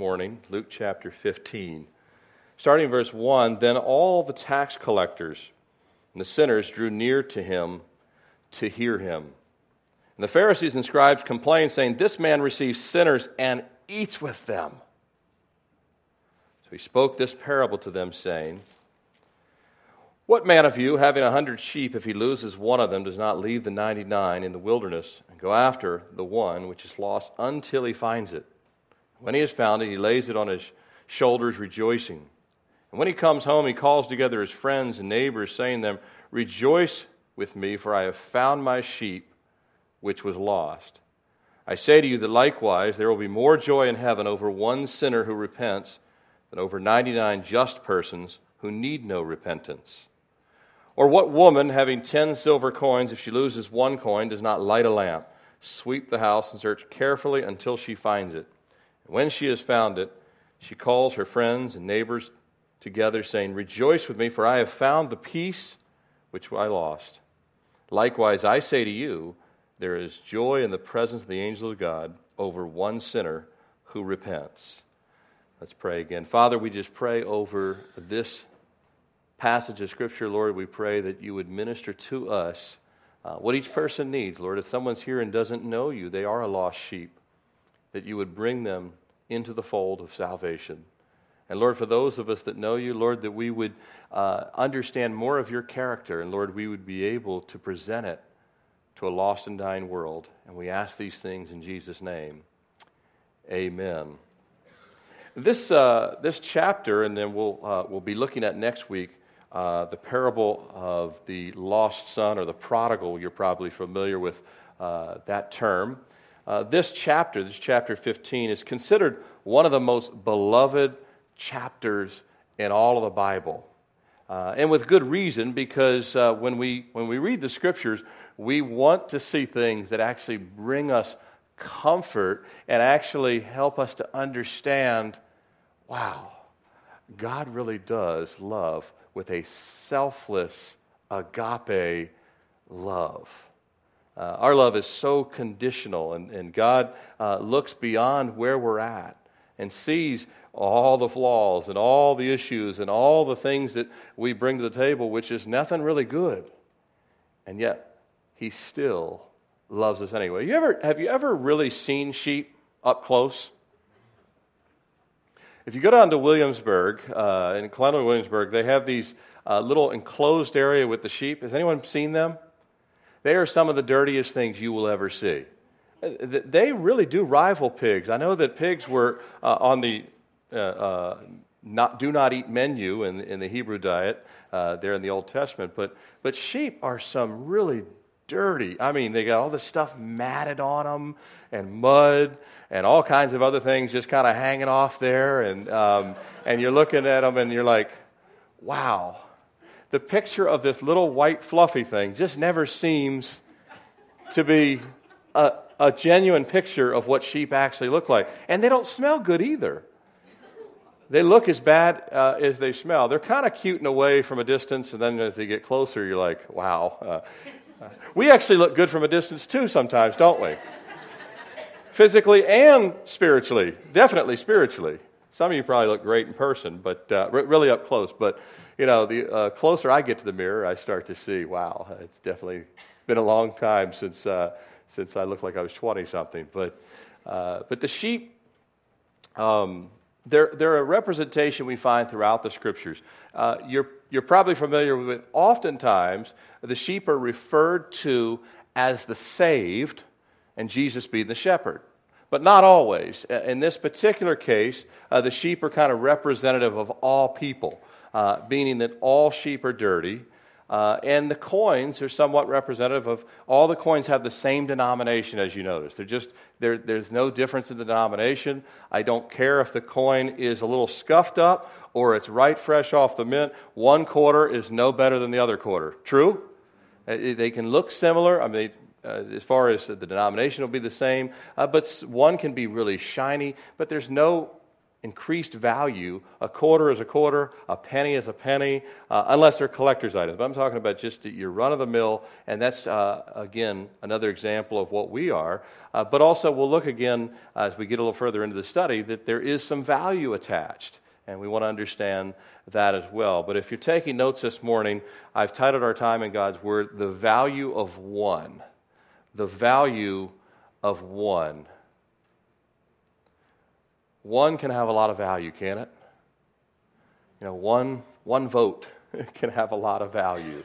morning, Luke chapter 15. Starting in verse 1, then all the tax collectors and the sinners drew near to him to hear him. And the Pharisees and scribes complained, saying, this man receives sinners and eats with them. So he spoke this parable to them, saying, what man of you, having 100 sheep, if he loses one of them, does not leave the 99 in the wilderness and go after the one which is lost until he finds it? When he has found it, he lays it on his shoulders, rejoicing. And when he comes home, he calls together his friends and neighbors, saying to them, rejoice with me, for I have found my sheep which was lost. I say to you that likewise there will be more joy in heaven over one sinner who repents than over 99 just persons who need no repentance. Or what woman, having 10 silver coins, if she loses one coin, does not light a lamp, sweep the house, and search carefully until she finds it? And when she has found it, she calls her friends and neighbors together, saying, rejoice with me, for I have found the peace which I lost. Likewise, I say to you, there is joy in the presence of the angels of God over one sinner who repents. Let's pray again. Father, we just pray over this passage of Scripture, Lord, we pray that you would minister to us what each person needs. Lord, if someone's here and doesn't know you, they are a lost sheep, that you would bring them into the fold of salvation. And Lord, for those of us that know you, Lord, that we would understand more of your character, and Lord, we would be able to present it to a lost and dying world. And we ask these things in Jesus' name. Amen. This chapter, and then we'll be looking at next week, the parable of the lost son or the prodigal. You're probably familiar with that term. This chapter 15, is considered one of the most beloved chapters in all of the Bible. And with good reason, because when we read the Scriptures, we want to see things that actually bring us comfort and actually help us to understand, wow, God really does love with a selfless agape love. Our love is so conditional, and God looks beyond where we're at and sees all the flaws and all the issues and all the things that we bring to the table, which is nothing really good. And yet, he still loves us anyway. Have you ever really seen sheep up close? If you go down to Williamsburg, in Colonial Williamsburg, they have these little enclosed area with the sheep. Has anyone seen them? They are some of the dirtiest things you will ever see. They really do rival pigs. I know that pigs were on the do not eat menu in the Hebrew diet there in the Old Testament, but sheep are some really dirty. I mean, they got all this stuff matted on them and mud and all kinds of other things just kind of hanging off there. And you're looking at them and you're like, wow, the picture of this little white fluffy thing just never seems to be a genuine picture of what sheep actually look like. And they don't smell good either. They look as bad as they smell. They're kind of cute in a way from a distance, and then as they get closer, you're like, wow. We actually look good from a distance too sometimes, don't we? Physically and spiritually, definitely spiritually. Some of you probably look great in person, but really up close. But, you know, the closer I get to the mirror, I start to see, wow, it's definitely been a long time since I looked like I was 20-something. But the sheep, they're a representation we find throughout the Scriptures. You're probably familiar with, oftentimes, the sheep are referred to as the saved and Jesus being the shepherd. But not always. In this particular case, the sheep are kind of representative of all people, meaning that all sheep are dirty. And the coins are somewhat representative of, all the coins have the same denomination, as you notice. There's no difference in the denomination. I don't care if the coin is a little scuffed up or it's right fresh off the mint. One quarter is no better than the other quarter. True? They can look similar. I mean, as far as the denomination will be the same, but one can be really shiny, but there's no increased value. A quarter is a quarter, a penny is a penny, unless they're collector's items. But I'm talking about just your run-of-the-mill, and that's, again, another example of what we are. But also we'll look again, as we get a little further into the study, that there is some value attached, and we want to understand that as well. But if you're taking notes this morning, I've titled our time in God's Word, The Value of One. The Value of One. One can have a lot of value, can it? You know, one vote can have a lot of value.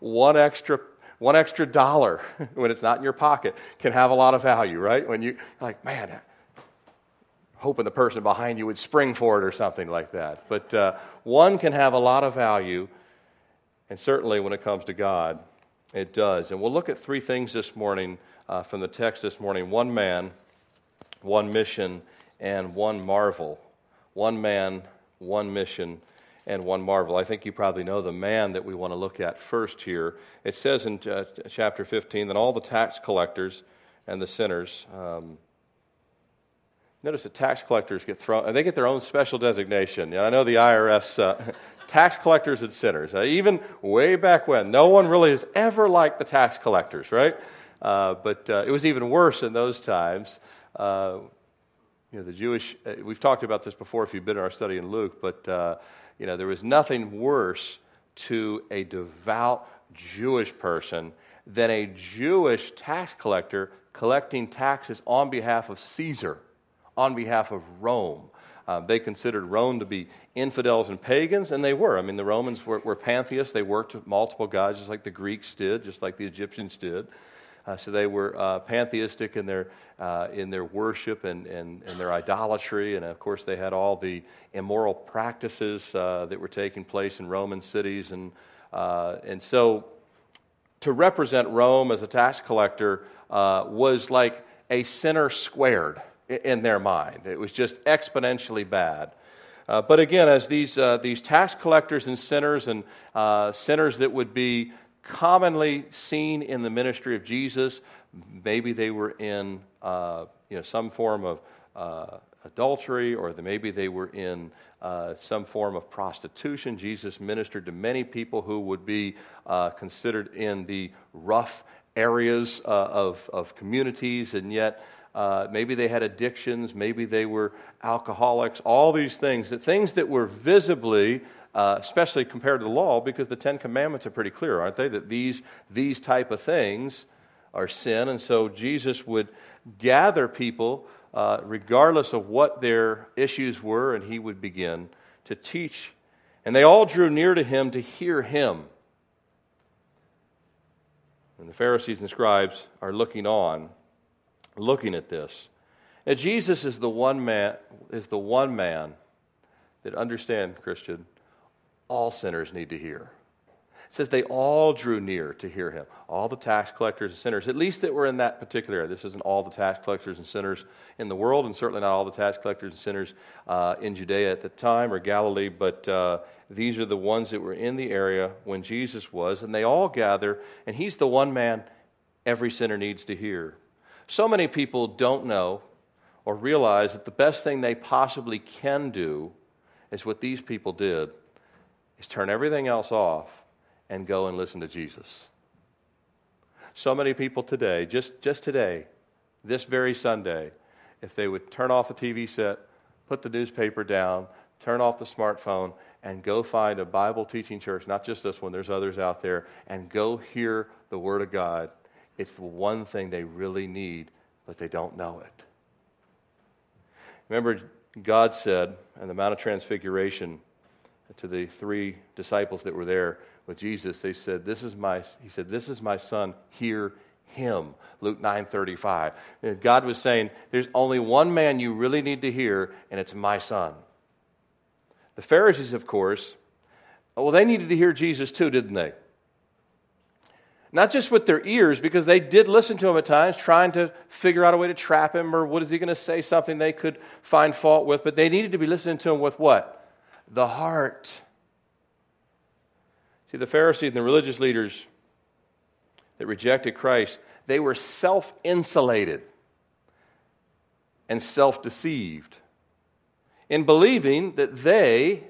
One extra dollar when it's not in your pocket can have a lot of value, right? When you're like, man, I'm hoping the person behind you would spring for it or something like that. But one can have a lot of value, and certainly when it comes to God, it does. And we'll look at three things this morning from the text this morning. One man, one mission, and one marvel. One man, one mission, and one marvel. I think you probably know the man that we want to look at first here. It says in chapter 15 that all the tax collectors and the sinners, notice the tax collectors get thrown, they get their own special designation. I know the IRS, tax collectors and sinners. Even way back when, no one really has ever liked the tax collectors, right? But it was even worse in those times. The Jewish, we've talked about this before if you've been in our study in Luke, but, there was nothing worse to a devout Jewish person than a Jewish tax collector collecting taxes on behalf of Caesar, on behalf of Rome. They considered Rome to be infidels and pagans, and they were. I mean, the Romans were pantheists. They worked multiple gods just like the Greeks did, just like the Egyptians did. So they were pantheistic in their worship and their idolatry, and of course they had all the immoral practices that were taking place in Roman cities, and so to represent Rome as a tax collector was like a sinner squared in their mind. It was just exponentially bad. But again, as these tax collectors and sinners sinners that would be commonly seen in the ministry of Jesus, maybe they were in some form of adultery, or maybe they were in some form of prostitution. Jesus ministered to many people who would be considered in the rough areas of communities, and yet maybe they had addictions, maybe they were alcoholics, all these things, the things that were visibly especially compared to the law, because the Ten Commandments are pretty clear, aren't they? That these type of things are sin, and so Jesus would gather people regardless of what their issues were, and he would begin to teach. And they all drew near to him to hear him. And the Pharisees and scribes are looking at this. Now Jesus is the one man that understand, Christian, all sinners need to hear. It says they all drew near to hear him. All the tax collectors and sinners, at least that were in that particular area. This isn't all the tax collectors and sinners in the world, and certainly not all the tax collectors and sinners in Judea at the time or Galilee, but these are the ones that were in the area when Jesus was, and they all gather, and he's the one man every sinner needs to hear. So many people don't know or realize that the best thing they possibly can do is what these people did. Turn everything else off and go and listen to Jesus. So many people today, just today, this very Sunday, if they would turn off the TV set, put the newspaper down, turn off the smartphone, and go find a Bible teaching church, not just this one, there's others out there, and go hear the Word of God. It's the one thing they really need, but they don't know it. Remember, God said on the Mount of Transfiguration, to the three disciples that were there with Jesus, they said, "This is my son, hear him." Luke 9:35. God was saying, there's only one man you really need to hear, and it's my son. The Pharisees, of course, they needed to hear Jesus too, didn't they? Not just with their ears, because they did listen to him at times, trying to figure out a way to trap him, or what is he going to say, something they could find fault with, but they needed to be listening to him with what? The heart. See, the Pharisees and the religious leaders that rejected Christ, they were self-insulated and self-deceived. in believing that they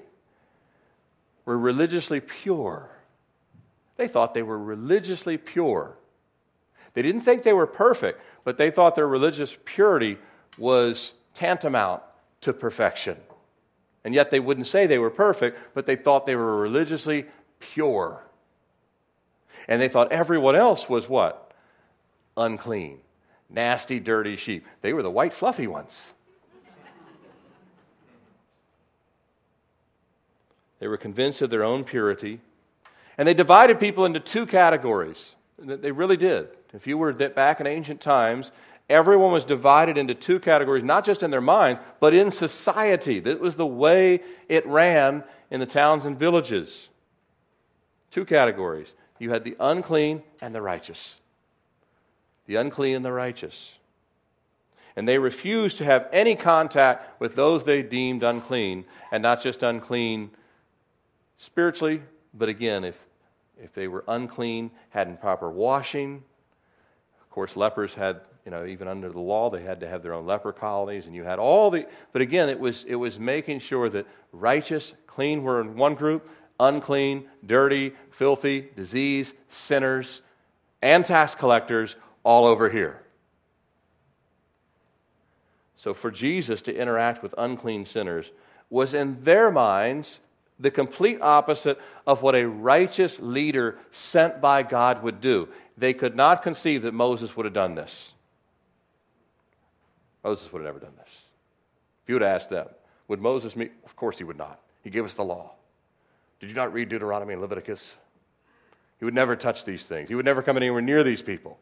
were religiously pure. They thought they were religiously pure. They didn't think they were perfect, but they thought their religious purity was tantamount to perfection. And yet they wouldn't say they were perfect, but they thought they were religiously pure. And they thought everyone else was what? Unclean. Nasty, dirty sheep. They were the white, fluffy ones. They were convinced of their own purity. And they divided people into two categories. They really did. If you were back in ancient times, everyone was divided into two categories, not just in their minds, but in society. That was the way it ran in the towns and villages. Two categories. You had the unclean and the righteous. The unclean and the righteous. And they refused to have any contact with those they deemed unclean, and not just unclean spiritually, but again, if they were unclean, had improper washing. Of course, lepers had, even under the law, they had to have their own leper colonies, and you had but again, it was making sure that righteous, clean were in one group, unclean, dirty, filthy, diseased, sinners, and tax collectors all over here. So for Jesus to interact with unclean sinners was, in their minds, the complete opposite of what a righteous leader sent by God would do. They could not conceive that Moses would have done this. Moses would have never done this. If you would ask them, would Moses meet? Of course he would not. He gave us the law. Did you not read Deuteronomy and Leviticus? He would never touch these things. He would never come anywhere near these people.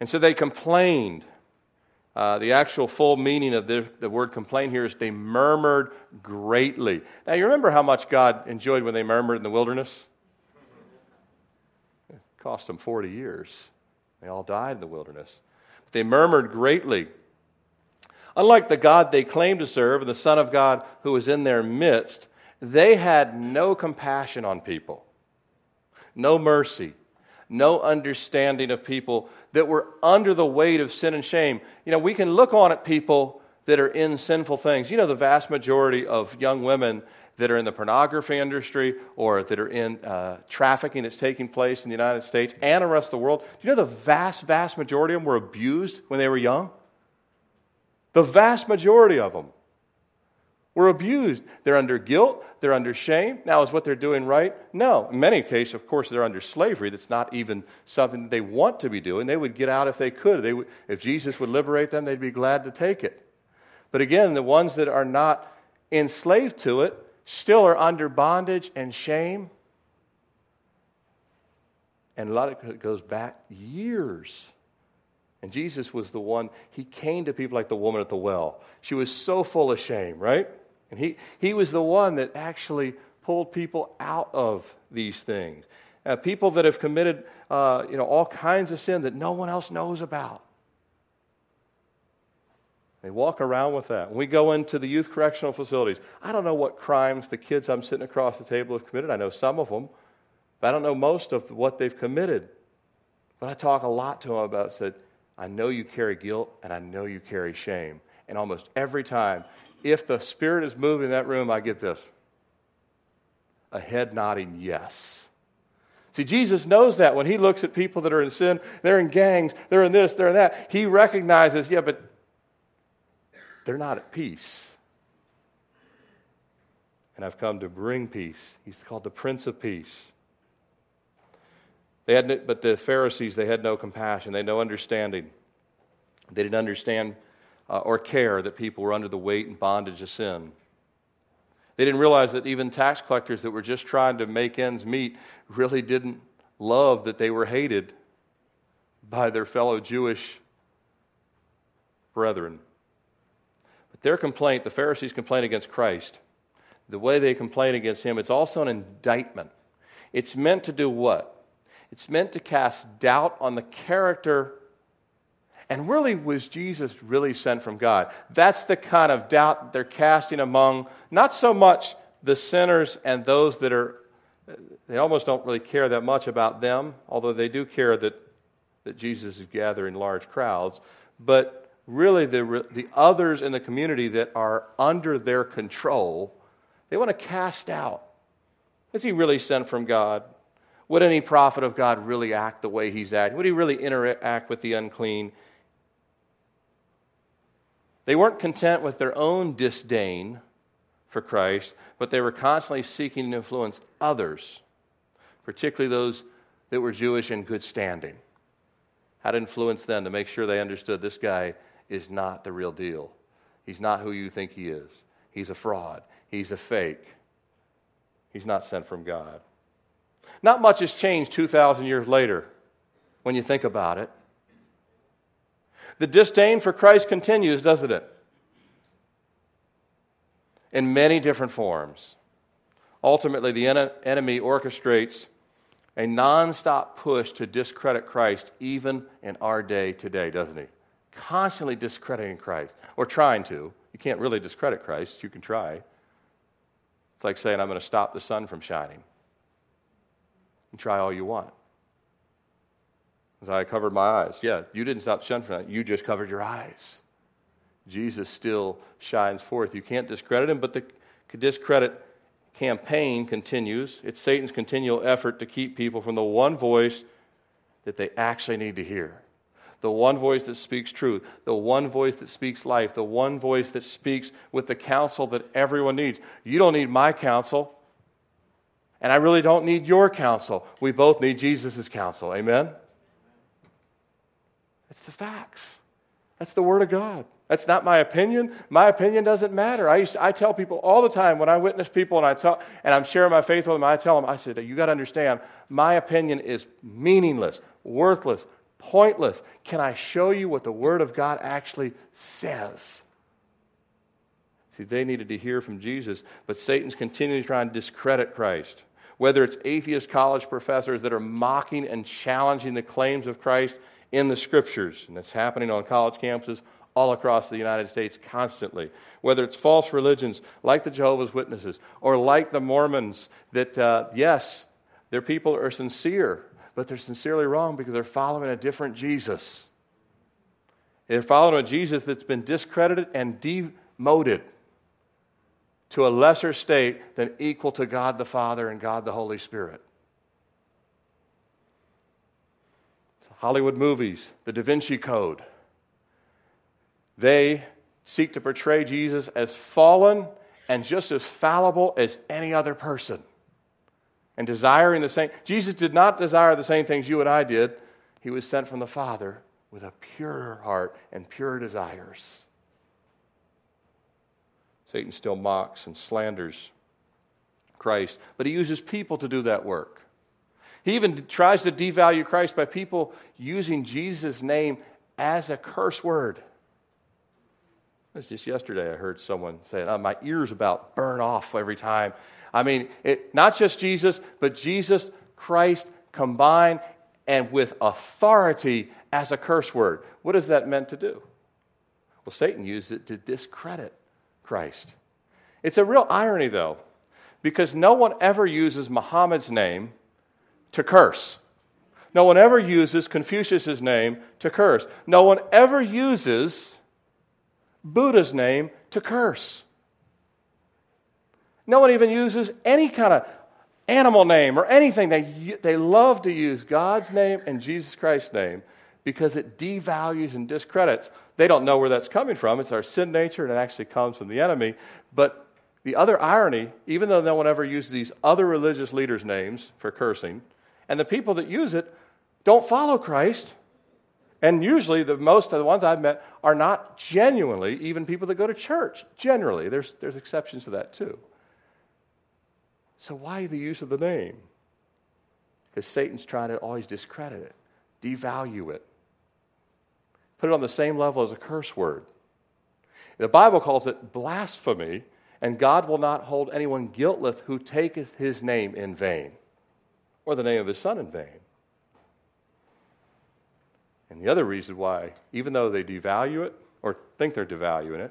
And so they complained. The actual full meaning of the word complain here is they murmured greatly. Now, you remember how much God enjoyed when they murmured in the wilderness? It cost them 40 years. They all died in the wilderness. But they murmured greatly. Unlike the God they claimed to serve and the Son of God who was in their midst, they had no compassion on people, no mercy, no understanding of people that were under the weight of sin and shame. We can look on at people that are in sinful things. The vast majority of young women that are in the pornography industry or that are in trafficking that's taking place in the United States and the rest of the world, the vast, vast majority of them were abused when they were young? The vast majority of them were abused. They're under guilt. They're under shame. Now, is what they're doing right? No. In many cases, of course, they're under slavery. That's not even something that they want to be doing. They would get out if they could. If Jesus would liberate them, they'd be glad to take it. But again, the ones that are not enslaved to it still are under bondage and shame. And a lot of it goes back years. And Jesus was the one, he came to people like the woman at the well. She was so full of shame, right? And he was the one that actually pulled people out of these things. People that have committed all kinds of sin that no one else knows about. They walk around with that. When we go into the youth correctional facilities, I don't know what crimes the kids I'm sitting across the table have committed. I know some of them, but I don't know most of what they've committed. But I talk a lot to them about, said, I know you carry guilt and I know you carry shame. And almost every time, if the Spirit is moving in that room, I get this. A head nodding yes. See, Jesus knows that when he looks at people that are in sin, they're in gangs, they're in this, they're in that. He recognizes, yeah, but they're not at peace. And I've come to bring peace. He's called the Prince of Peace. But the Pharisees, they had no compassion. They had no understanding. They didn't understand or care that people were under the weight and bondage of sin. They didn't realize that even tax collectors that were just trying to make ends meet really didn't love that they were hated by their fellow Jewish brethren. But their complaint, the Pharisees' complaint against Christ, the way they complain against him, it's also an indictment. It's meant to do what? It's meant to cast doubt on the character. And really, was Jesus really sent from God? That's the kind of doubt they're casting among, not so much the sinners and those that are, they almost don't really care that much about them, although they do care that Jesus is gathering large crowds. But really the others in the community that are under their control, they want to cast out. Is he really sent from God? Would any prophet of God really act the way he's acting? Would he really interact with the unclean? They weren't content with their own disdain for Christ, but they were constantly seeking to influence others, particularly those that were Jewish in good standing. How to influence them to make sure they understood this guy is not the real deal. He's not who you think he is. He's a fraud. He's a fake. He's not sent from God. Not much has changed 2,000 years later when you think about it. The disdain for Christ continues, doesn't it? In many different forms. Ultimately, the enemy orchestrates a nonstop push to discredit Christ even in our day today, doesn't he? Constantly discrediting Christ, or trying to. You can't really discredit Christ. You can try. It's like saying, I'm going to stop the sun from shining. And try all you want. As I covered my eyes. Yeah, you didn't stop the sun from shining. You just covered your eyes. Jesus still shines forth. You can't discredit him, but the discredit campaign continues. It's Satan's continual effort to keep people from the one voice that they actually need to hear. The one voice that speaks truth. The one voice that speaks life. The one voice that speaks with the counsel that everyone needs. You don't need my counsel. And I really don't need your counsel. We both need Jesus' counsel. Amen? That's the facts. That's the Word of God. That's not my opinion. My opinion doesn't matter. I tell people all the time when I witness people and I'm sharing my faith with them, I tell them, I said, you got to understand, my opinion is meaningless, worthless, pointless. Can I show you what the Word of God actually says? See, they needed to hear from Jesus, but Satan's continually trying to discredit Christ. Whether it's atheist college professors that are mocking and challenging the claims of Christ in the Scriptures, and it's happening on college campuses all across the United States constantly, whether it's false religions like the Jehovah's Witnesses or like the Mormons that, yes, their people are sincere, but they're sincerely wrong because they're following a different Jesus. They're following a Jesus that's been discredited and demoted to a lesser state than equal to God the Father and God the Holy Spirit. Hollywood movies, the Da Vinci Code. They seek to portray Jesus as fallen and just as fallible as any other person. And desiring the same. Jesus did not desire the same things you and I did. He was sent from the Father with a pure heart and pure desires. Satan still mocks and slanders Christ, but he uses people to do that work. He even tries to devalue Christ by people using Jesus' name as a curse word. It was just yesterday I heard someone say, my ears about burn off every time. I mean, not just Jesus, but Jesus, Christ combined and with authority as a curse word. What is that meant to do? Well, Satan used it to discredit Christ. It's a real irony, though, because no one ever uses Muhammad's name to curse. No one ever uses Confucius' name to curse. No one ever uses Buddha's name to curse. No one even uses any kind of animal name or anything. They love to use God's name and Jesus Christ's name because it devalues and discredits. They don't know where that's coming from. It's our sin nature, and it actually comes from the enemy. But the other irony, even though no one ever uses these other religious leaders' names for cursing, and the people that use it don't follow Christ. And usually, most of the ones I've met are not genuinely even people that go to church. Generally, there's exceptions to that too. So why the use of the name? Because Satan's trying to always discredit it, devalue it, put it on the same level as a curse word. The Bible calls it blasphemy, and God will not hold anyone guiltless who taketh his name in vain, or the name of his Son in vain. And the other reason why, even though they devalue it, or think they're devaluing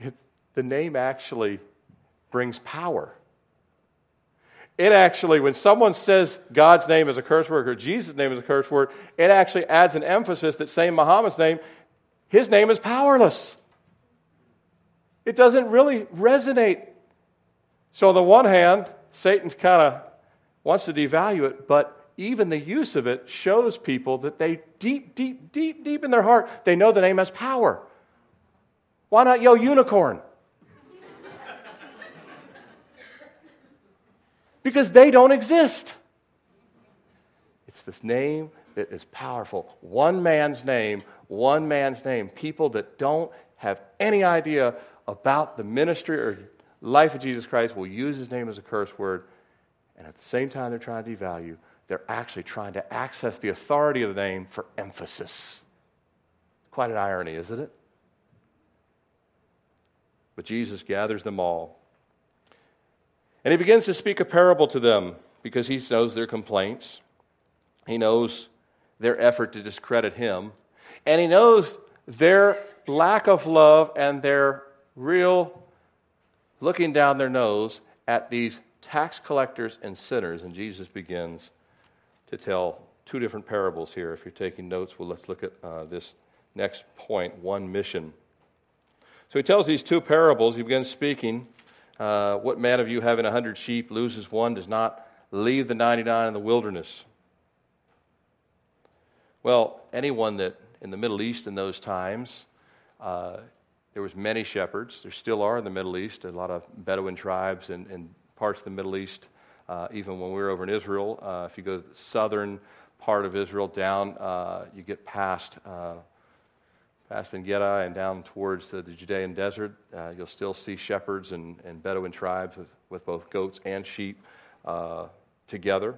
it, the name actually brings power. it actually, when someone says God's name is a curse word or Jesus' name is a curse word, it actually adds an emphasis that saying Muhammad's name, his name is powerless. It doesn't really resonate. So on the one hand, Satan kind of wants to devalue it, but even the use of it shows people that they deep in their heart, they know the name has power. Why not yell unicorn? Because they don't exist. It's this name that is powerful. One man's name, one man's name. People that don't have any idea about the ministry or life of Jesus Christ will use his name as a curse word, and at the same time they're trying to devalue. They're actually trying to access the authority of the name for emphasis. Quite an irony, isn't it? But Jesus gathers them all. And he begins to speak a parable to them because he knows their complaints. He knows their effort to discredit him. And he knows their lack of love and their real looking down their nose at these tax collectors and sinners. And Jesus begins to tell two different parables here. If you're taking notes, well, let's look at this next point, one mission. So he tells these two parables. He begins speaking. What man of you having 100 sheep loses one, does not leave the 99 in the wilderness? Well, anyone that in the Middle East in those times, there was many shepherds. There still are in the Middle East, a lot of Bedouin tribes and parts of the Middle East. Even when we were over in Israel, if you go to the southern part of Israel, down you get past En Gedi and down towards the Judean desert, you'll still see shepherds and Bedouin tribes with both goats and sheep together.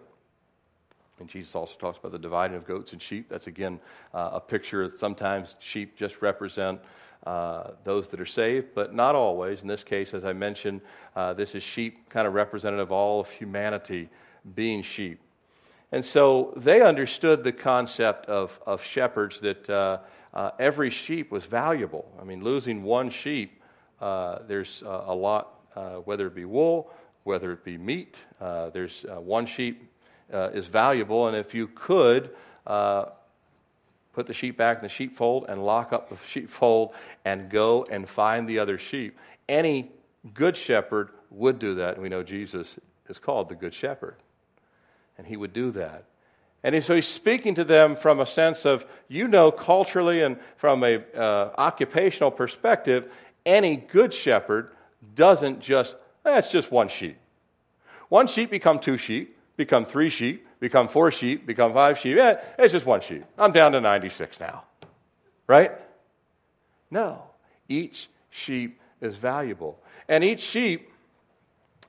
And Jesus also talks about the dividing of goats and sheep. That's, again, a picture that sometimes sheep just represent those that are saved, but not always. In this case, as I mentioned, this is sheep kind of representative of all of humanity being sheep. And so they understood the concept of shepherds that every sheep was valuable. I mean, losing one sheep, there's a lot, whether it be wool, whether it be meat, there's one sheep is valuable, and if you could put the sheep back in the sheepfold and lock up the sheepfold and go and find the other sheep, any good shepherd would do that. And we know Jesus is called the Good Shepherd, and he would do that. And so he's speaking to them from a sense of, you know, culturally and from a occupational perspective, any good shepherd doesn't just, it's just one sheep. One sheep become two sheep, become three sheep, become four sheep, become five sheep. It's just one sheep. I'm down to 96 now, right? No, each sheep is valuable. And each sheep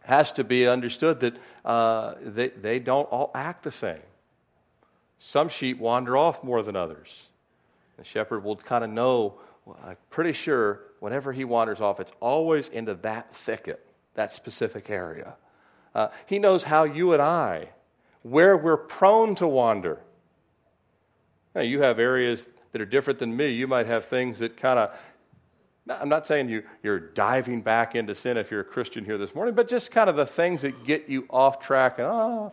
has to be understood that they don't all act the same. Some sheep wander off more than others. The shepherd will kind of know, I'm pretty sure, whenever he wanders off, it's always into that thicket, that specific area. He knows how you and I, where we're prone to wander. Now, you have areas that are different than me. You might have things that kind of, I'm not saying you're diving back into sin if you're a Christian here this morning, but just kind of the things that get you off track and,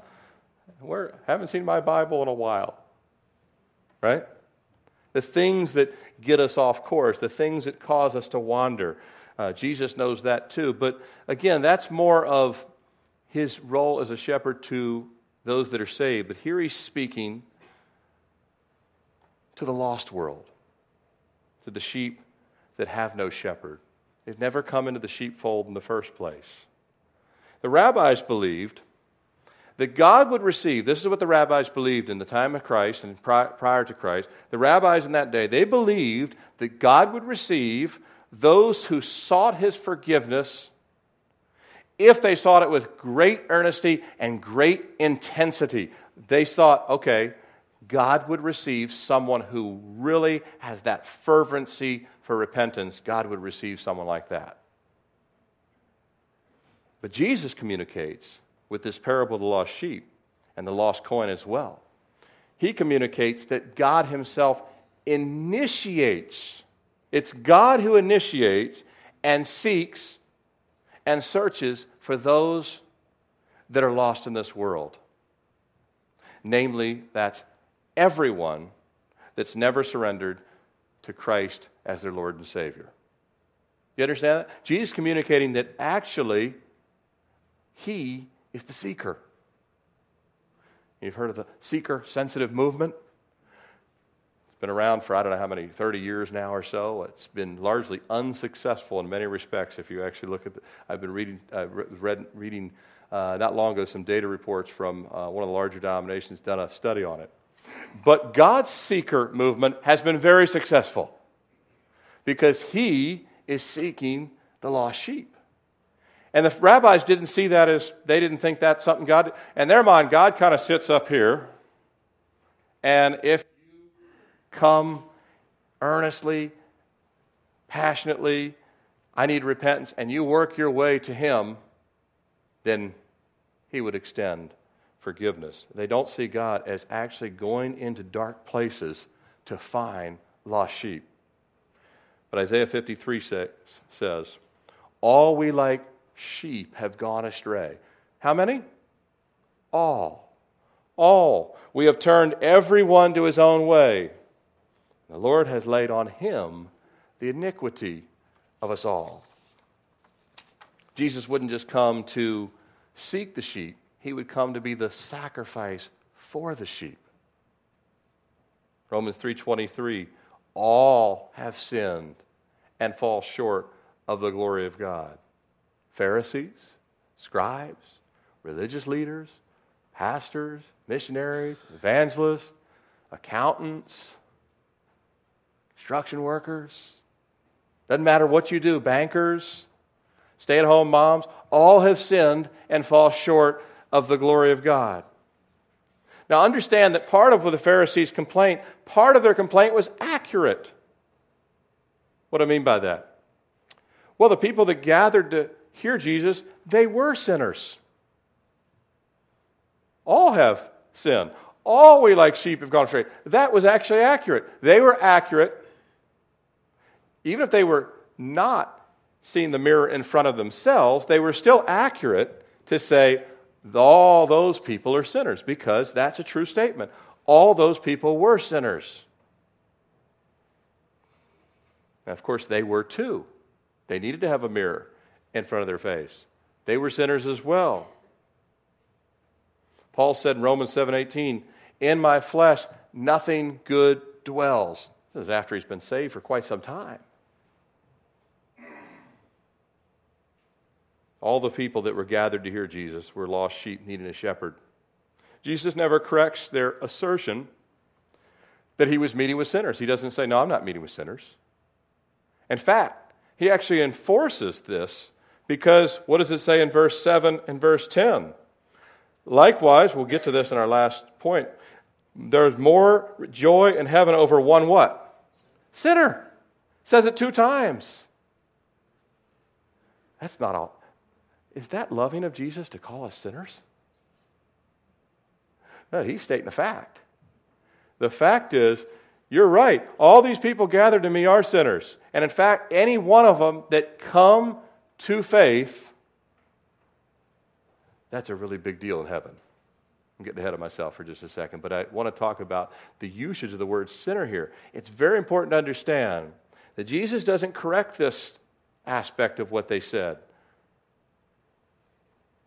haven't seen my Bible in a while, right? The things that get us off course, the things that cause us to wander. Jesus knows that too. But again, that's more of his role as a shepherd to those that are saved. But here he's speaking to the lost world, to the sheep that have no shepherd. They've never come into the sheepfold in the first place. The rabbis believed that God would receive, this is what the rabbis believed in the time of Christ and prior to Christ, the rabbis in that day, they believed that God would receive those who sought his forgiveness if they sought it with great earnestness and great intensity. They thought, okay, God would receive someone who really has that fervency for repentance. God would receive someone like that. But Jesus communicates with this parable of the lost sheep and the lost coin as well. He communicates that God himself initiates. It's God who initiates and seeks and searches for those that are lost in this world. Namely, that's everyone that's never surrendered to Christ as their Lord and Savior. You understand that? Jesus communicating that actually he is the seeker. You've heard of the seeker-sensitive movement? It's been around for I don't know how many, 30 years now or so. It's been largely unsuccessful in many respects. If you actually look at, I've been reading not long ago some data reports from one of the larger denominations done a study on it. But God's seeker movement has been very successful because he is seeking the lost sheep. And the rabbis didn't see that as, they didn't think that's something God, in their mind, God kind of sits up here. And if you come earnestly, passionately, I need repentance, and you work your way to him, then he would extend forgiveness. They don't see God as actually going into dark places to find lost sheep. But Isaiah 53 says, all we like sheep have gone astray. How many? All. All. We have turned everyone to his own way. The Lord has laid on him the iniquity of us all. Jesus wouldn't just come to seek the sheep. He would come to be the sacrifice for the sheep. Romans 3:23, all have sinned and fall short of the glory of God. Pharisees, scribes, religious leaders, pastors, missionaries, evangelists, accountants, construction workers. Doesn't matter what you do, bankers, stay-at-home moms, all have sinned and fall short of the glory of God. Now understand that part of the Pharisees' complaint, part of their complaint was accurate. What do I mean by that? Well, the people that gathered to hear Jesus, they were sinners. All have sinned. All we like sheep have gone astray. That was actually accurate. They were accurate. Even if they were not seeing the mirror in front of themselves, they were still accurate to say all those people are sinners, because that's a true statement. All those people were sinners. Now, of course, they were too. They needed to have a mirror in front of their face. They were sinners as well. Paul said in Romans 7:18, in my flesh nothing good dwells. This is after he's been saved for quite some time. All the people that were gathered to hear Jesus were lost sheep needing a shepherd. Jesus never corrects their assertion that he was meeting with sinners. He doesn't say, no, I'm not meeting with sinners. In fact, he actually enforces this, because what does it say in verse 7 and verse 10? Likewise, we'll get to this in our last point, there's more joy in heaven over one what? Sinner. Says it 2 times. That's not all. Is that loving of Jesus to call us sinners? No, he's stating a fact. The fact is, you're right. All these people gathered to me are sinners. And in fact, any one of them that come to faith, that's a really big deal in heaven. I'm getting ahead of myself for just a second, but I want to talk about the usage of the word sinner here. It's very important to understand that Jesus doesn't correct this aspect of what they said.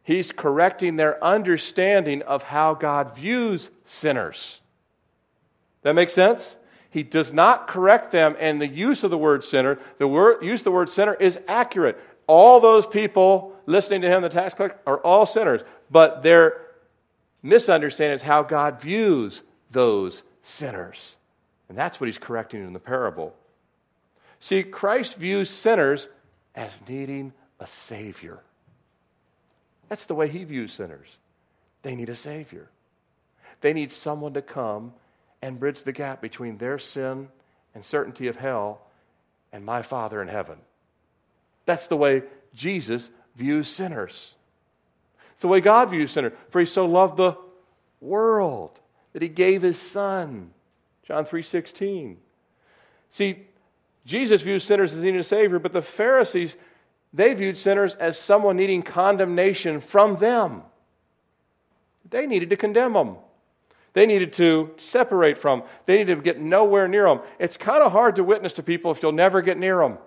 He's correcting their understanding of how God views sinners. That makes sense? He does not correct them in the use of the word sinner. The use of the word sinner is accurate. All those people listening to him, the tax collector, are all sinners. But their misunderstanding is how God views those sinners. And that's what he's correcting in the parable. See, Christ views sinners as needing a Savior. That's the way he views sinners. They need a Savior. They need someone to come and bridge the gap between their sin and certainty of hell and my Father in heaven. That's the way Jesus views sinners. It's the way God views sinners. For he so loved the world that he gave his Son. John 3:16. See, Jesus views sinners as needing a Savior, but the Pharisees, they viewed sinners as someone needing condemnation from them. they needed to condemn them. They needed to separate from them. They needed to get nowhere near them. It's kind of hard to witness to people if you'll never get near them.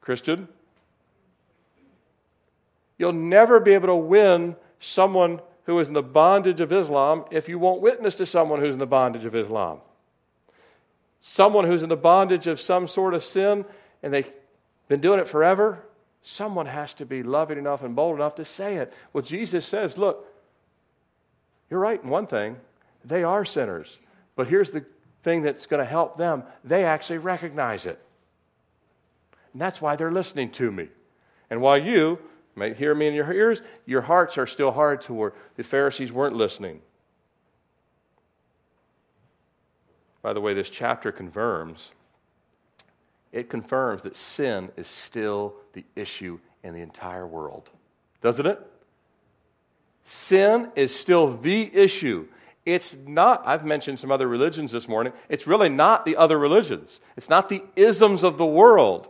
Christian, you'll never be able to win someone who is in the bondage of Islam if you won't witness to someone who's in the bondage of Islam. Someone who's in the bondage of some sort of sin and they've been doing it forever, someone has to be loving enough and bold enough to say it. Well, Jesus says, look, you're right in one thing. They are sinners. But here's the thing that's going to help them. They actually recognize it. And that's why they're listening to me. And while you may hear me in your ears, your hearts are still hard toward. The Pharisees weren't listening. By the way, this chapter confirms, it confirms that sin is still the issue in the entire world. Doesn't it? Sin is still the issue. It's not, I've mentioned some other religions this morning, it's really not the other religions. It's not the isms of the world.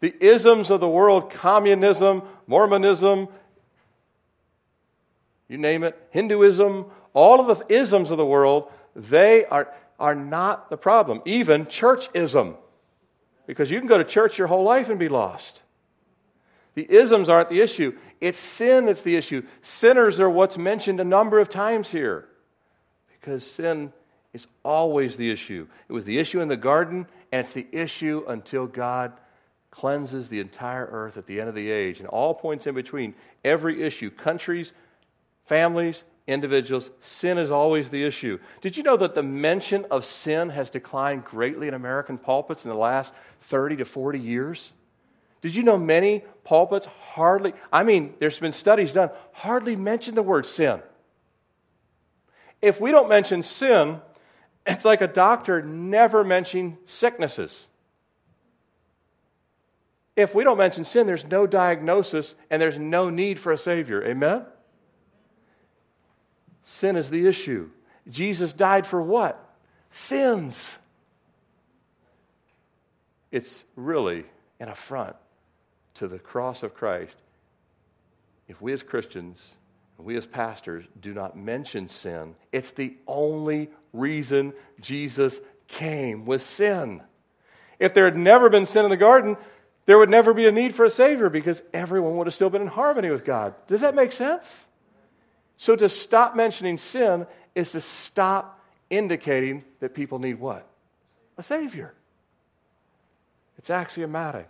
The isms of the world, communism, Mormonism, you name it, Hinduism, all of the isms of the world, they are not the problem. Even churchism. Because you can go to church your whole life and be lost. The isms aren't the issue. It's sin that's the issue. Sinners are what's mentioned a number of times here. Because sin is always the issue. It was the issue in the garden, and it's the issue until God cleanses the entire earth at the end of the age. And all points in between, every issue, countries, families, individuals, sin is always the issue. Did you know that the mention of sin has declined greatly in American pulpits in the last 30 to 40 years? Did you know many pulpits hardly, there's been studies done, hardly mention the word sin. If we don't mention sin, it's like a doctor never mentioning sicknesses. If we don't mention sin, there's no diagnosis and there's no need for a Savior. Amen? Sin is the issue. Jesus died for what? Sins. It's really an affront to the cross of Christ if we as Christians, we as pastors, do not mention sin. It's the only reason Jesus came, was sin. If there had never been sin in the garden, there would never be a need for a Savior because everyone would have still been in harmony with God. Does that make sense? So to stop mentioning sin is to stop indicating that people need what? A Savior. It's axiomatic.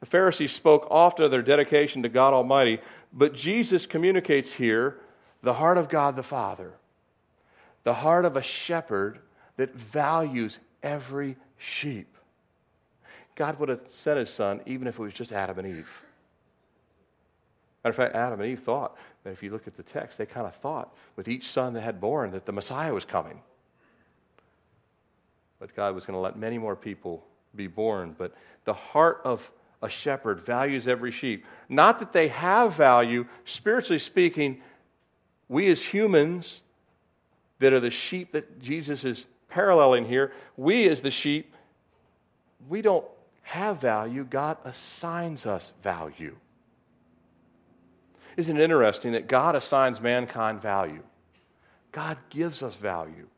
The Pharisees spoke often of their dedication to God Almighty, but Jesus communicates here the heart of God the Father, the heart of a shepherd that values every sheep. God would have sent His Son even if it was just Adam and Eve. Matter of fact, Adam and Eve thought that if you look at the text, they kind of thought with each son that had born that the Messiah was coming. But God was going to let many more people be born. But the heart of a shepherd values every sheep. Not that they have value. Spiritually speaking, we as humans that are the sheep that Jesus is paralleling here, we as the sheep, we don't have value. God assigns us value. Isn't it interesting that God assigns mankind value? God gives us value.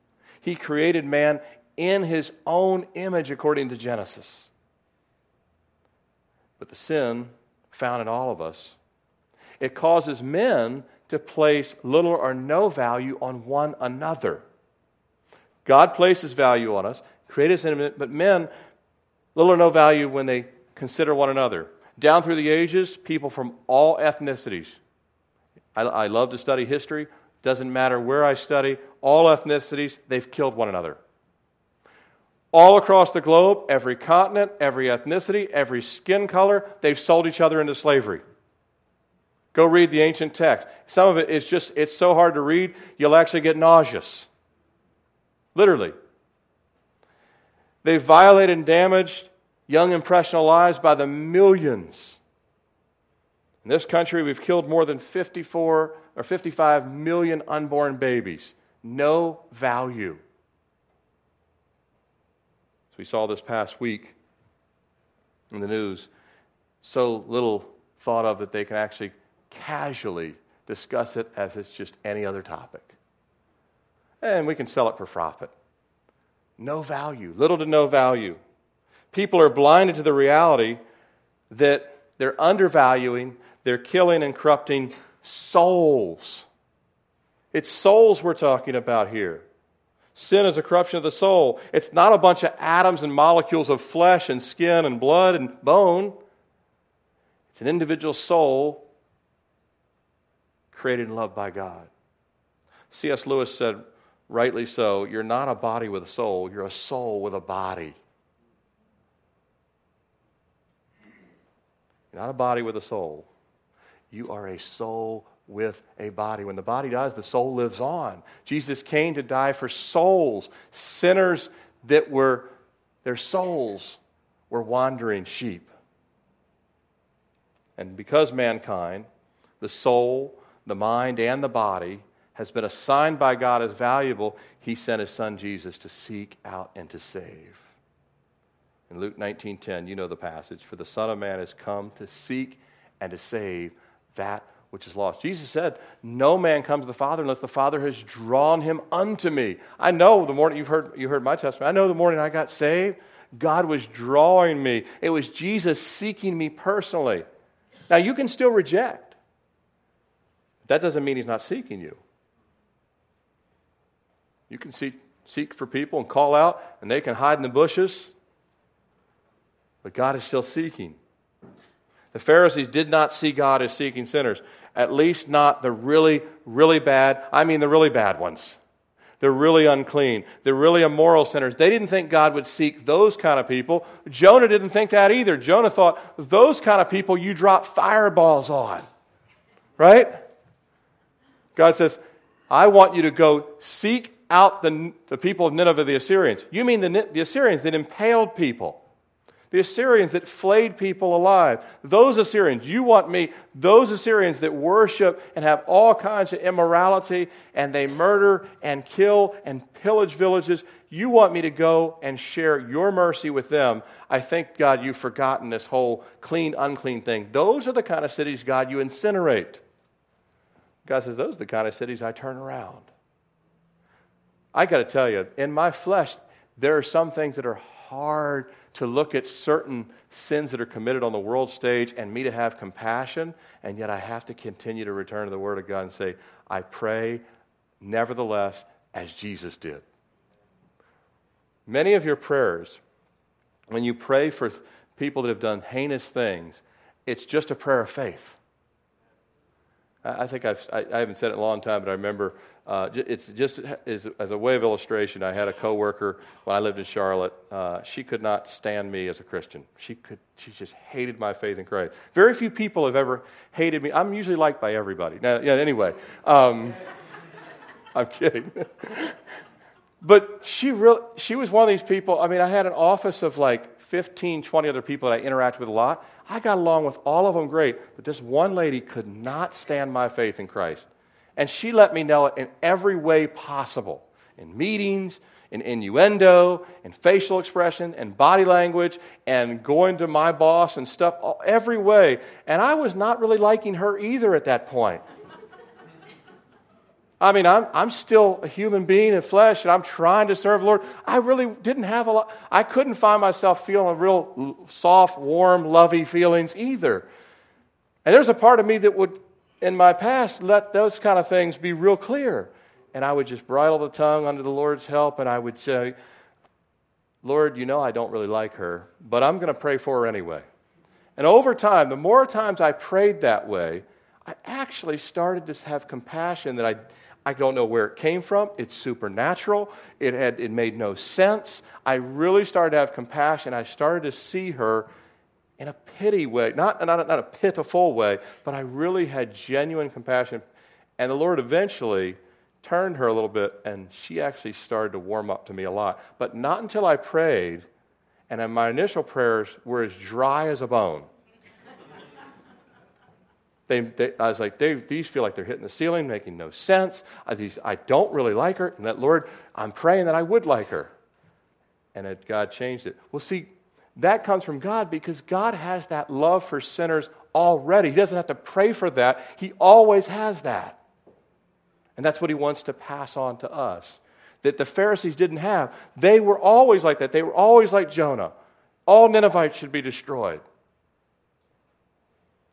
He created man in His own image according to Genesis. But the sin found in all of us, it causes men to place little or no value on one another. God places value on us, created us in it, but men, little or no value when they consider one another. Down through the ages, people from all ethnicities. I love to study history. Doesn't matter where I study. All ethnicities, they've killed one another. All across the globe, every continent, every ethnicity, every skin color, they've sold each other into slavery. Go read the ancient text. Some of it is just, it's so hard to read, you'll actually get nauseous. Literally. They violated and damaged young impressionable lives by the millions. In this country, we've killed more than 54 or 55 million unborn babies. No value. We saw this past week in the news, so little thought of that they can actually casually discuss it as it's just any other topic. And we can sell it for profit. No value, little to no value. People are blinded to the reality that they're undervaluing, they're killing and corrupting souls. It's souls we're talking about here. Sin is a corruption of the soul. It's not a bunch of atoms and molecules of flesh and skin and blood and bone. It's an individual soul created and loved by God. C.S. Lewis said, rightly so, you're not a body with a soul, you're a soul with a body. You're not a body with a soul. You are a soul with a body. When the body dies, the soul lives on. Jesus came to die for souls, sinners that were, their souls were wandering sheep. And because mankind, the soul, the mind, and the body has been assigned by God as valuable, he sent his son Jesus to seek out and to save. In Luke 19:10, you know the passage, for the Son of Man has come to seek and to save that which is lost. Jesus said, no man comes to the Father unless the Father has drawn him unto me. I know the morning, you heard my testimony, I know the morning I got saved, God was drawing me. It was Jesus seeking me personally. Now you can still reject. That doesn't mean he's not seeking you. You can seek for people and call out, and they can hide in the bushes. But God is still seeking. The Pharisees did not see God as seeking sinners, at least not the really, really bad, I mean the really bad ones. They're really unclean. They're really immoral sinners. They didn't think God would seek those kind of people. Jonah didn't think that either. Jonah thought, those kind of people you drop fireballs on. Right? God says, I want you to go seek out the people of Nineveh, the Assyrians. You mean the Assyrians that impaled people. The Assyrians that flayed people alive. Those Assyrians, you want me, those Assyrians that worship and have all kinds of immorality and they murder and kill and pillage villages, you want me to go and share your mercy with them. I thank God you've forgotten this whole clean, unclean thing. Those are the kind of cities, God, you incinerate. God says, those are the kind of cities I turn around. I got to tell you, in my flesh, there are some things that are hard to look at, certain sins that are committed on the world stage and me to have compassion, and yet I have to continue to return to the Word of God and say, I pray, nevertheless, as Jesus did. Many of your prayers, when you pray for people that have done heinous things, it's just a prayer of faith. I think I haven't said it in a long time, but I remember it's just as a way of illustration. I had a coworker when I lived in Charlotte. She could not stand me as a Christian. She just hated my faith in Christ. Very few people have ever hated me. I'm usually liked by everybody. Now, yeah. Anyway, I'm kidding. But she was one of these people. I mean, I had an office of like 15, 20 other people that I interacted with a lot. I got along with all of them great, but this one lady could not stand my faith in Christ. And she let me know it in every way possible, in meetings, in innuendo, in facial expression, in body language, and going to my boss and stuff, every way. And I was not really liking her either at that point. I mean, I'm still a human being in flesh, and I'm trying to serve the Lord. I really didn't have a lot. I couldn't find myself feeling real soft, warm, lovey feelings either. And there's a part of me that would, in my past, let those kind of things be real clear. And I would just bridle the tongue under the Lord's help, and I would say, Lord, you know I don't really like her, but I'm going to pray for her anyway. And over time, the more times I prayed that way, I actually started to have compassion that I don't know where it came from. It's supernatural. It made no sense. I really started to have compassion. I started to see her in a pity way, not a pitiful way, but I really had genuine compassion. And the Lord eventually turned her a little bit, and she actually started to warm up to me a lot. But not until I prayed, and my initial prayers were as dry as a bone. I was like, these feel like they're hitting the ceiling, making no sense. I don't really like her. And that, Lord, I'm praying that I would like her. And God changed it. Well, see, that comes from God because God has that love for sinners already. He doesn't have to pray for that. He always has that. And that's what he wants to pass on to us, that the Pharisees didn't have. They were always like that. They were always like Jonah. All Ninevites should be destroyed.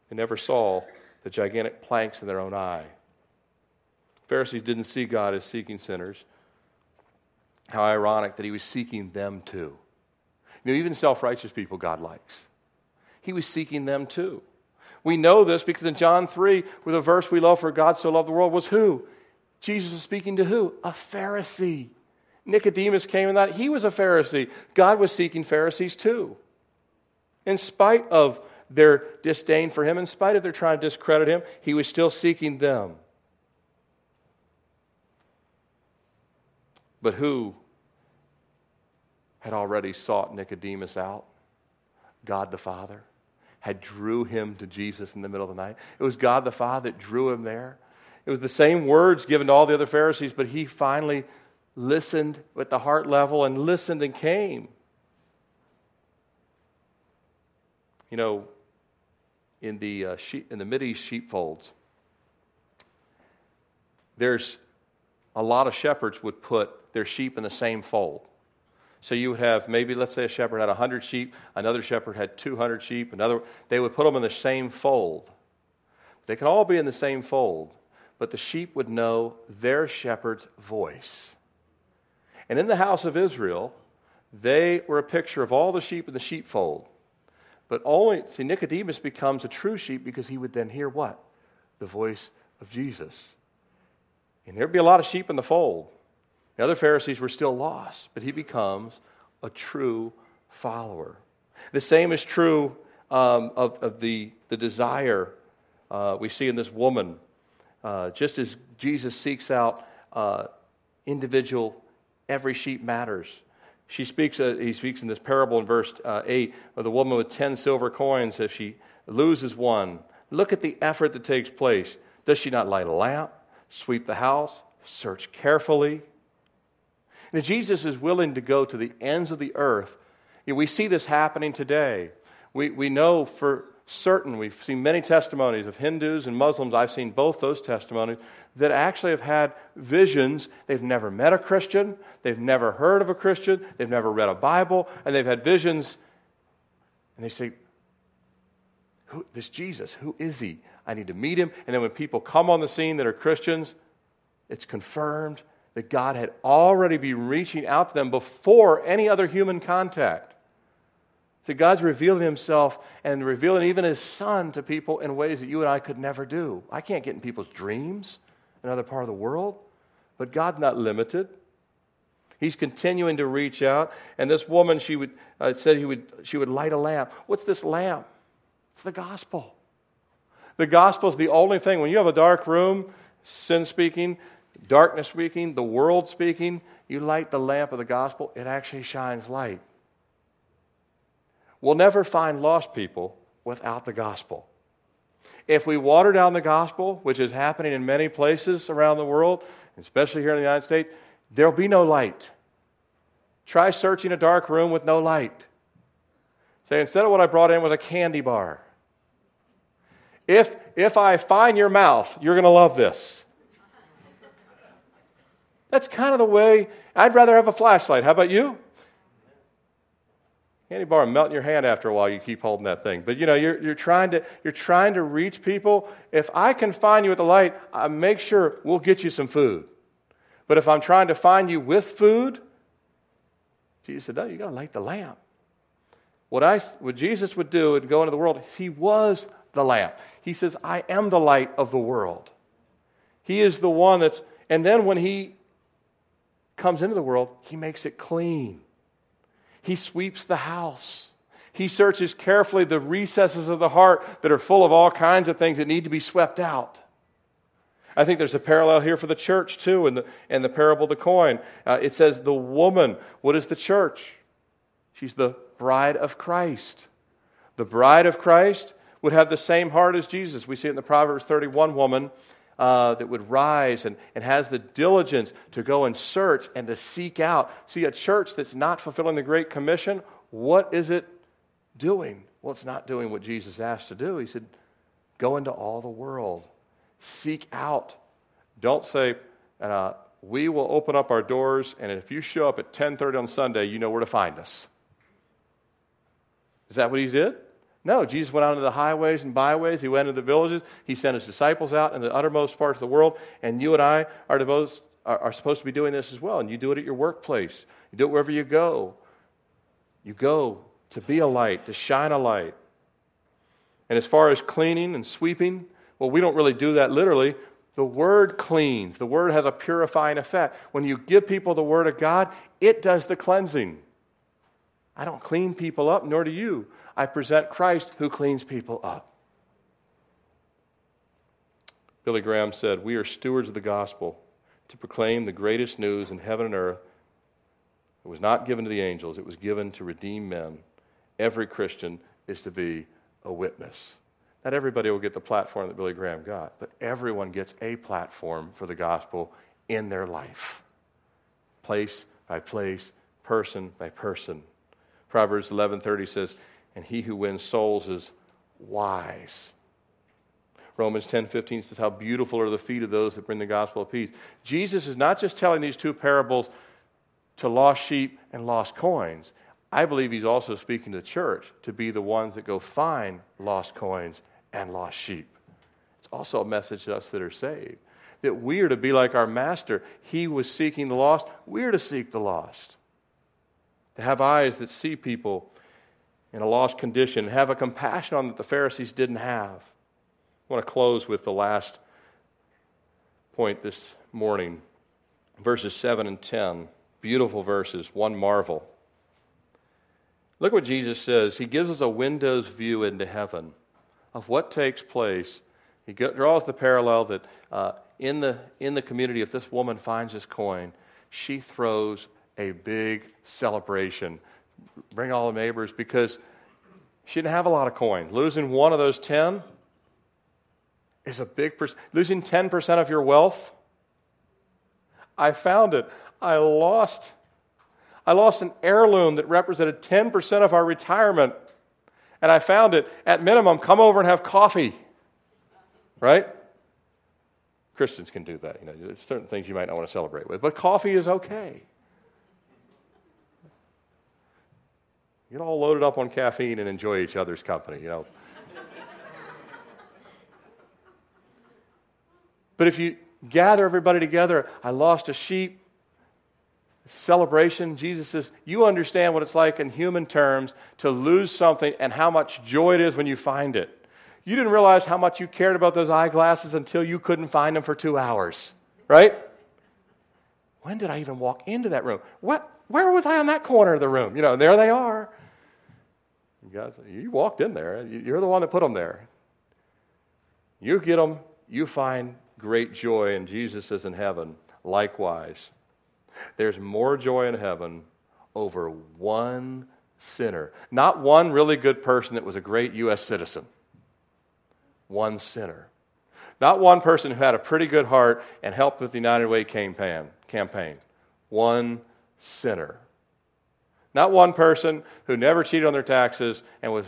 They never saw the gigantic planks in their own eye. Pharisees didn't see God as seeking sinners. How ironic that he was seeking them too. You know, even self-righteous people God likes. He was seeking them too. We know this because in John 3, with a verse we love, for God so loved the world, was who? Jesus was speaking to who? A Pharisee. Nicodemus came in that. He was a Pharisee. God was seeking Pharisees too. In spite of their disdain for him, in spite of their trying to discredit him, he was still seeking them. But who had already sought Nicodemus out? God the Father had drew him to Jesus in the middle of the night. It was God the Father that drew him there. It was the same words given to all the other Pharisees, but he finally listened at the heart level and listened and came. You know, in the Mid-East sheepfolds, there's a lot of shepherds would put their sheep in the same fold. So you would have maybe, let's say a shepherd had 100 sheep, another shepherd had 200 sheep, they would put them in the same fold. They could all be in the same fold, but the sheep would know their shepherd's voice. And in the house of Israel, they were a picture of all the sheep in the sheepfold. But Nicodemus becomes a true sheep because he would then hear what? The voice of Jesus. And there'd be a lot of sheep in the fold. The other Pharisees were still lost, but he becomes a true follower. The same is true of the desire we see in this woman. Just as Jesus seeks out individual, every sheep matters. He speaks in this parable in verse 8 of the woman with 10 silver coins. If she loses one, look at the effort that takes place. Does she not light a lamp? Sweep the house, search carefully. And Jesus is willing to go to the ends of the earth. We see this happening today. We know for certain, we've seen many testimonies of Hindus and Muslims. I've seen both those testimonies that actually have had visions. They've never met a Christian. They've never heard of a Christian. They've never read a Bible. And they've had visions. And they say, this Jesus, who is he? I need to meet him. And then when people come on the scene that are Christians, it's confirmed that God had already been reaching out to them before any other human contact. So God's revealing himself and revealing even his son to people in ways that you and I could never do. I can't get in people's dreams in another part of the world, but God's not limited. He's continuing to reach out. And this woman, she would light a lamp. What's this lamp? It's the gospel. The gospel is the only thing. When you have a dark room, sin speaking, darkness speaking, the world speaking, you light the lamp of the gospel, it actually shines light. We'll never find lost people without the gospel. If we water down the gospel, which is happening in many places around the world, especially here in the United States, there'll be no light. Try searching a dark room with no light. Say, instead of what I brought in was a candy bar. If I find your mouth, you're going to love this. That's kind of the way. I'd rather have a flashlight. How about you? Candy bar melt in your hand after a while. You keep holding that thing, but you know you're trying to reach people. If I can find you with the light, I make sure we'll get you some food. But if I'm trying to find you with food, Jesus said, "No, you got to light the lamp." What Jesus would do and go into the world, he was the lamp. He says, I am the light of the world. He is the one that's, and then when he comes into the world, he makes it clean. He sweeps the house. He searches carefully the recesses of the heart that are full of all kinds of things that need to be swept out. I think there's a parallel here for the church too in the parable of the coin. It says the woman, what is the church? She's the bride of Christ. The bride of Christ would have the same heart as Jesus. We see it in the Proverbs 31 woman that would rise and has the diligence to go and search and to seek out. See, a church that's not fulfilling the Great Commission, what is it doing? Well, it's not doing what Jesus asked to do. He said, Go into all the world. Seek out. Don't say, we will open up our doors, and if you show up at 10:30 on Sunday, you know where to find us. Is that what he did? No, Jesus went out into the highways and byways. He went into the villages. He sent his disciples out in the uttermost parts of the world, and you and I are supposed to be doing this as well, and you do it at your workplace. You do it wherever you go. You go to be a light, to shine a light. And as far as cleaning and sweeping, well, we don't really do that literally. The Word cleans. The Word has a purifying effect. When you give people the Word of God, it does the cleansing. I don't clean people up, nor do you. I present Christ who cleans people up. Billy Graham said, "We are stewards of the gospel to proclaim the greatest news in heaven and earth. It was not given to the angels. It was given to redeemed men. Every Christian is to be a witness." Not everybody will get the platform that Billy Graham got, but everyone gets a platform for the gospel in their life. Place by place, person by person. Proverbs 11:30 says, "And he who wins souls is wise." Romans 10:15 says, "How beautiful are the feet of those that bring the gospel of peace." Jesus is not just telling these two parables to lost sheep and lost coins. I believe he's also speaking to the church to be the ones that go find lost coins and lost sheep. It's also a message to us that are saved, that we are to be like our master. He was seeking the lost. We are to seek the lost. To have eyes that see people in a lost condition, have a compassion on that the Pharisees didn't have. I want to close with the last point this morning. Verses 7 and 10, beautiful verses, one marvel. Look what Jesus says. He gives us a window's view into heaven of what takes place. He draws the parallel that in the community, if this woman finds this coin, she throws a big celebration. Bring all the neighbors, because she didn't have a lot of coin. Losing one of those 10 is a big percent. Losing 10% of your wealth. I found it. I lost an heirloom that represented 10% of our retirement, and I found it. At minimum, come over and have coffee, right? Christians can do that. You know, there's certain things you might not want to celebrate with, but coffee is okay. Get all loaded up on caffeine and enjoy each other's company, you know. But if you gather everybody together, I lost a sheep, it's a celebration. Jesus says, you understand what it's like in human terms to lose something and how much joy it is when you find it. You didn't realize how much you cared about those eyeglasses until you couldn't find them for 2 hours, right? When did I even walk into that room? What? Where was I on that corner of the room? You know, there they are. You guys, you walked in there. You're the one that put them there. You get them, you find great joy, and Jesus is in heaven. Likewise, there's more joy in heaven over one sinner. Not one really good person that was a great U.S. citizen. One sinner. Not one person who had a pretty good heart and helped with the United Way campaign. One sinner. Not one person who never cheated on their taxes and was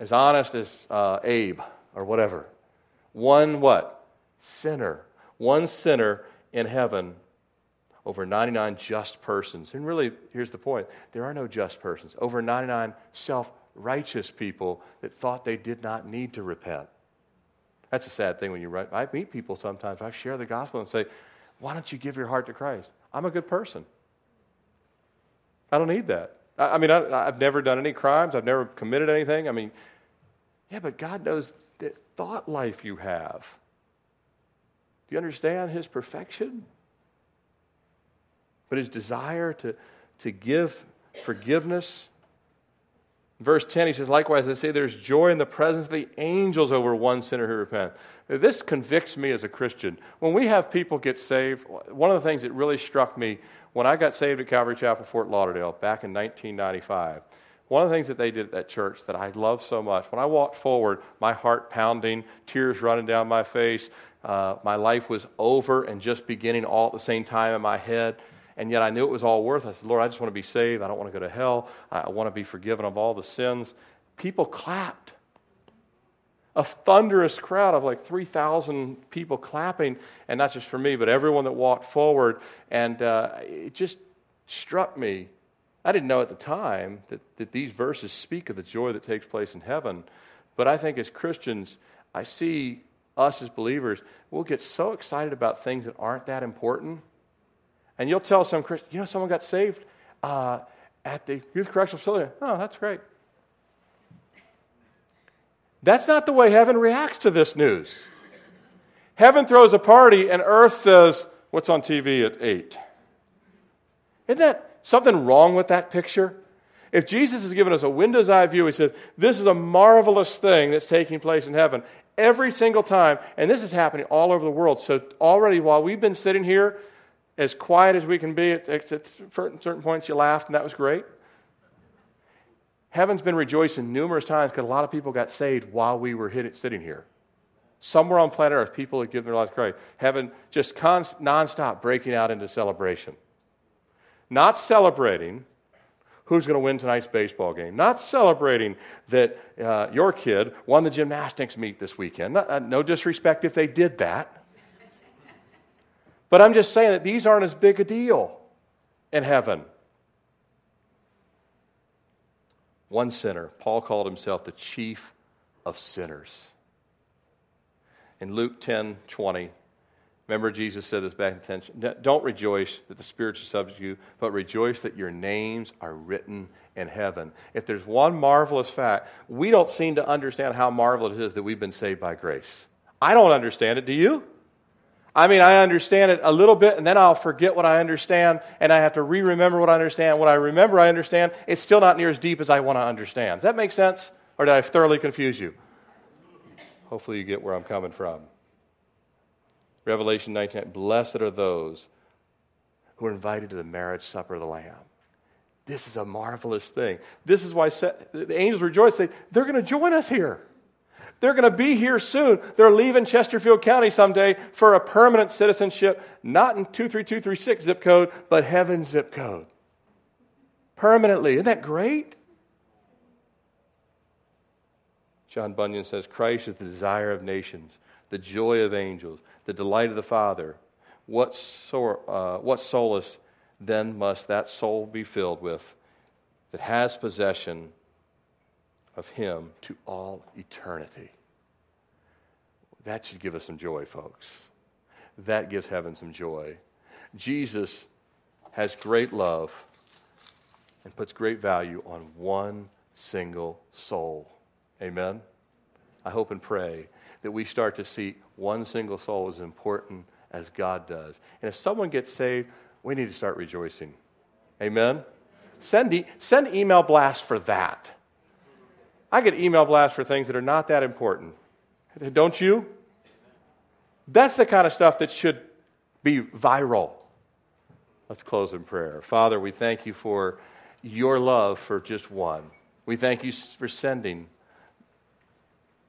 as honest as Abe or whatever. One what? Sinner. One sinner in heaven over 99 just persons. And really, here's the point. There are no just persons. Over 99 self-righteous people that thought they did not need to repent. That's a sad thing when I meet people sometimes. I share the gospel and say, why don't you give your heart to Christ? I'm a good person. I don't need that. I mean, I've never done any crimes. I've never committed anything. I mean, yeah, but God knows the thought life you have. Do you understand His perfection? But His desire to give forgiveness. In verse 10, he says, likewise, they say there's joy in the presence of the angels over one sinner who repents. This convicts me as a Christian. When we have people get saved, one of the things that really struck me when I got saved at Calvary Chapel, Fort Lauderdale, back in 1995, one of the things that they did at that church that I loved so much, when I walked forward, my heart pounding, tears running down my face, my life was over and just beginning all at the same time in my head, and yet I knew it was all worth it. I said, Lord, I just want to be saved. I don't want to go to hell. I want to be forgiven of all the sins. People clapped. a thunderous crowd of like 3,000 people clapping, and not just for me, but everyone that walked forward. And it just struck me. I didn't know at the time that these verses speak of the joy that takes place in heaven. But I think as Christians, I see us as believers, we'll get so excited about things that aren't that important. And you'll tell some Christian, you know, someone got saved at the youth correctional facility. Oh, that's great. That's not the way heaven reacts to this news. Heaven throws a party and earth says, what's on TV at 8? Isn't that something wrong with that picture? If Jesus has given us a window's eye view, he says, this is a marvelous thing that's taking place in heaven every single time. And this is happening all over the world. So already while we've been sitting here, as quiet as we can be, at certain points you laughed and that was great. Heaven's been rejoicing numerous times because a lot of people got saved while we were sitting here. Somewhere on planet Earth, people had given their lives to Christ. Heaven just nonstop breaking out into celebration. Not celebrating who's going to win tonight's baseball game. Not celebrating that your kid won the gymnastics meet this weekend. No disrespect if they did that. But I'm just saying that these aren't as big a deal in heaven. One sinner. Paul called himself the chief of sinners. In Luke 10:20, remember Jesus said this back in attention. Don't rejoice that the spirits are subject to you, but rejoice that your names are written in heaven. If there's one marvelous fact, we don't seem to understand how marvelous it is that we've been saved by grace. I don't understand it, do you? I mean, I understand it a little bit, and then I'll forget what I understand, and I have to re-remember what I understand. What I remember, I understand. It's still not near as deep as I want to understand. Does that make sense? Or did I thoroughly confuse you? Hopefully you get where I'm coming from. Revelation 19, blessed are those who are invited to the marriage supper of the Lamb. This is a marvelous thing. This is why the angels rejoice. They're going to join us here. They're going to be here soon. They're leaving Chesterfield County someday for a permanent citizenship, not in 23236 zip code, but heaven's zip code. Permanently. Isn't that great? John Bunyan says, Christ is the desire of nations, the joy of angels, the delight of the Father. What solace then must that soul be filled with that has possession of him to all eternity? That should give us some joy, folks. That gives heaven some joy. Jesus has great love and puts great value on one single soul. Amen? I hope and pray that we start to see one single soul as important as God does. And if someone gets saved, we need to start rejoicing. Amen? Send email blasts for that. I get email blasts for things that are not that important. Don't you? That's the kind of stuff that should be viral. Let's close in prayer. Father, we thank you for your love for just one. We thank you for sending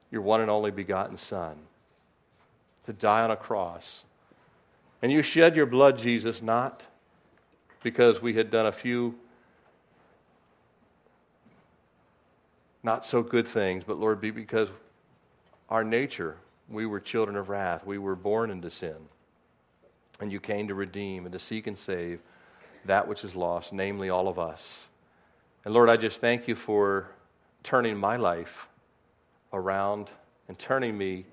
your one and only begotten Son to die on a cross. And you shed your blood, Jesus, not because we had done a few not so good things, but Lord, be because our nature, we were children of wrath. We were born into sin. And you came to redeem and to seek and save that which is lost, namely all of us. And Lord, I just thank you for turning my life around and turning me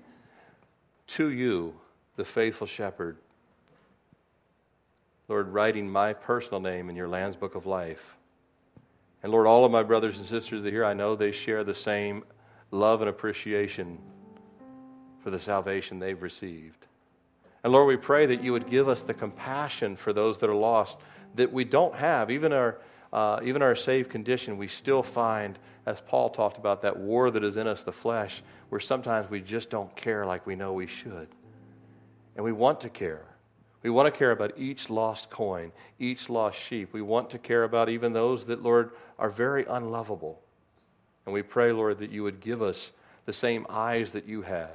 to you, the faithful shepherd. Lord, writing my personal name in your Lamb's Book of Life. And Lord, all of my brothers and sisters that are here, I know they share the same love and appreciation for the salvation they've received. And Lord, we pray that you would give us the compassion for those that are lost that we don't have. Even our saved condition, we still find, as Paul talked about, that war that is in us, the flesh, where sometimes we just don't care like we know we should. And we want to care. We want to care about each lost coin, each lost sheep. We want to care about even those that, Lord, are very unlovable. And we pray, Lord, that you would give us the same eyes that you had,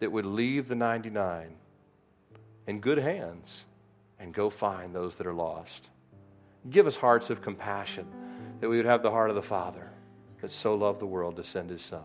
that would leave the 99 in good hands and go find those that are lost. Give us hearts of compassion, that we would have the heart of the Father that so loved the world to send his Son.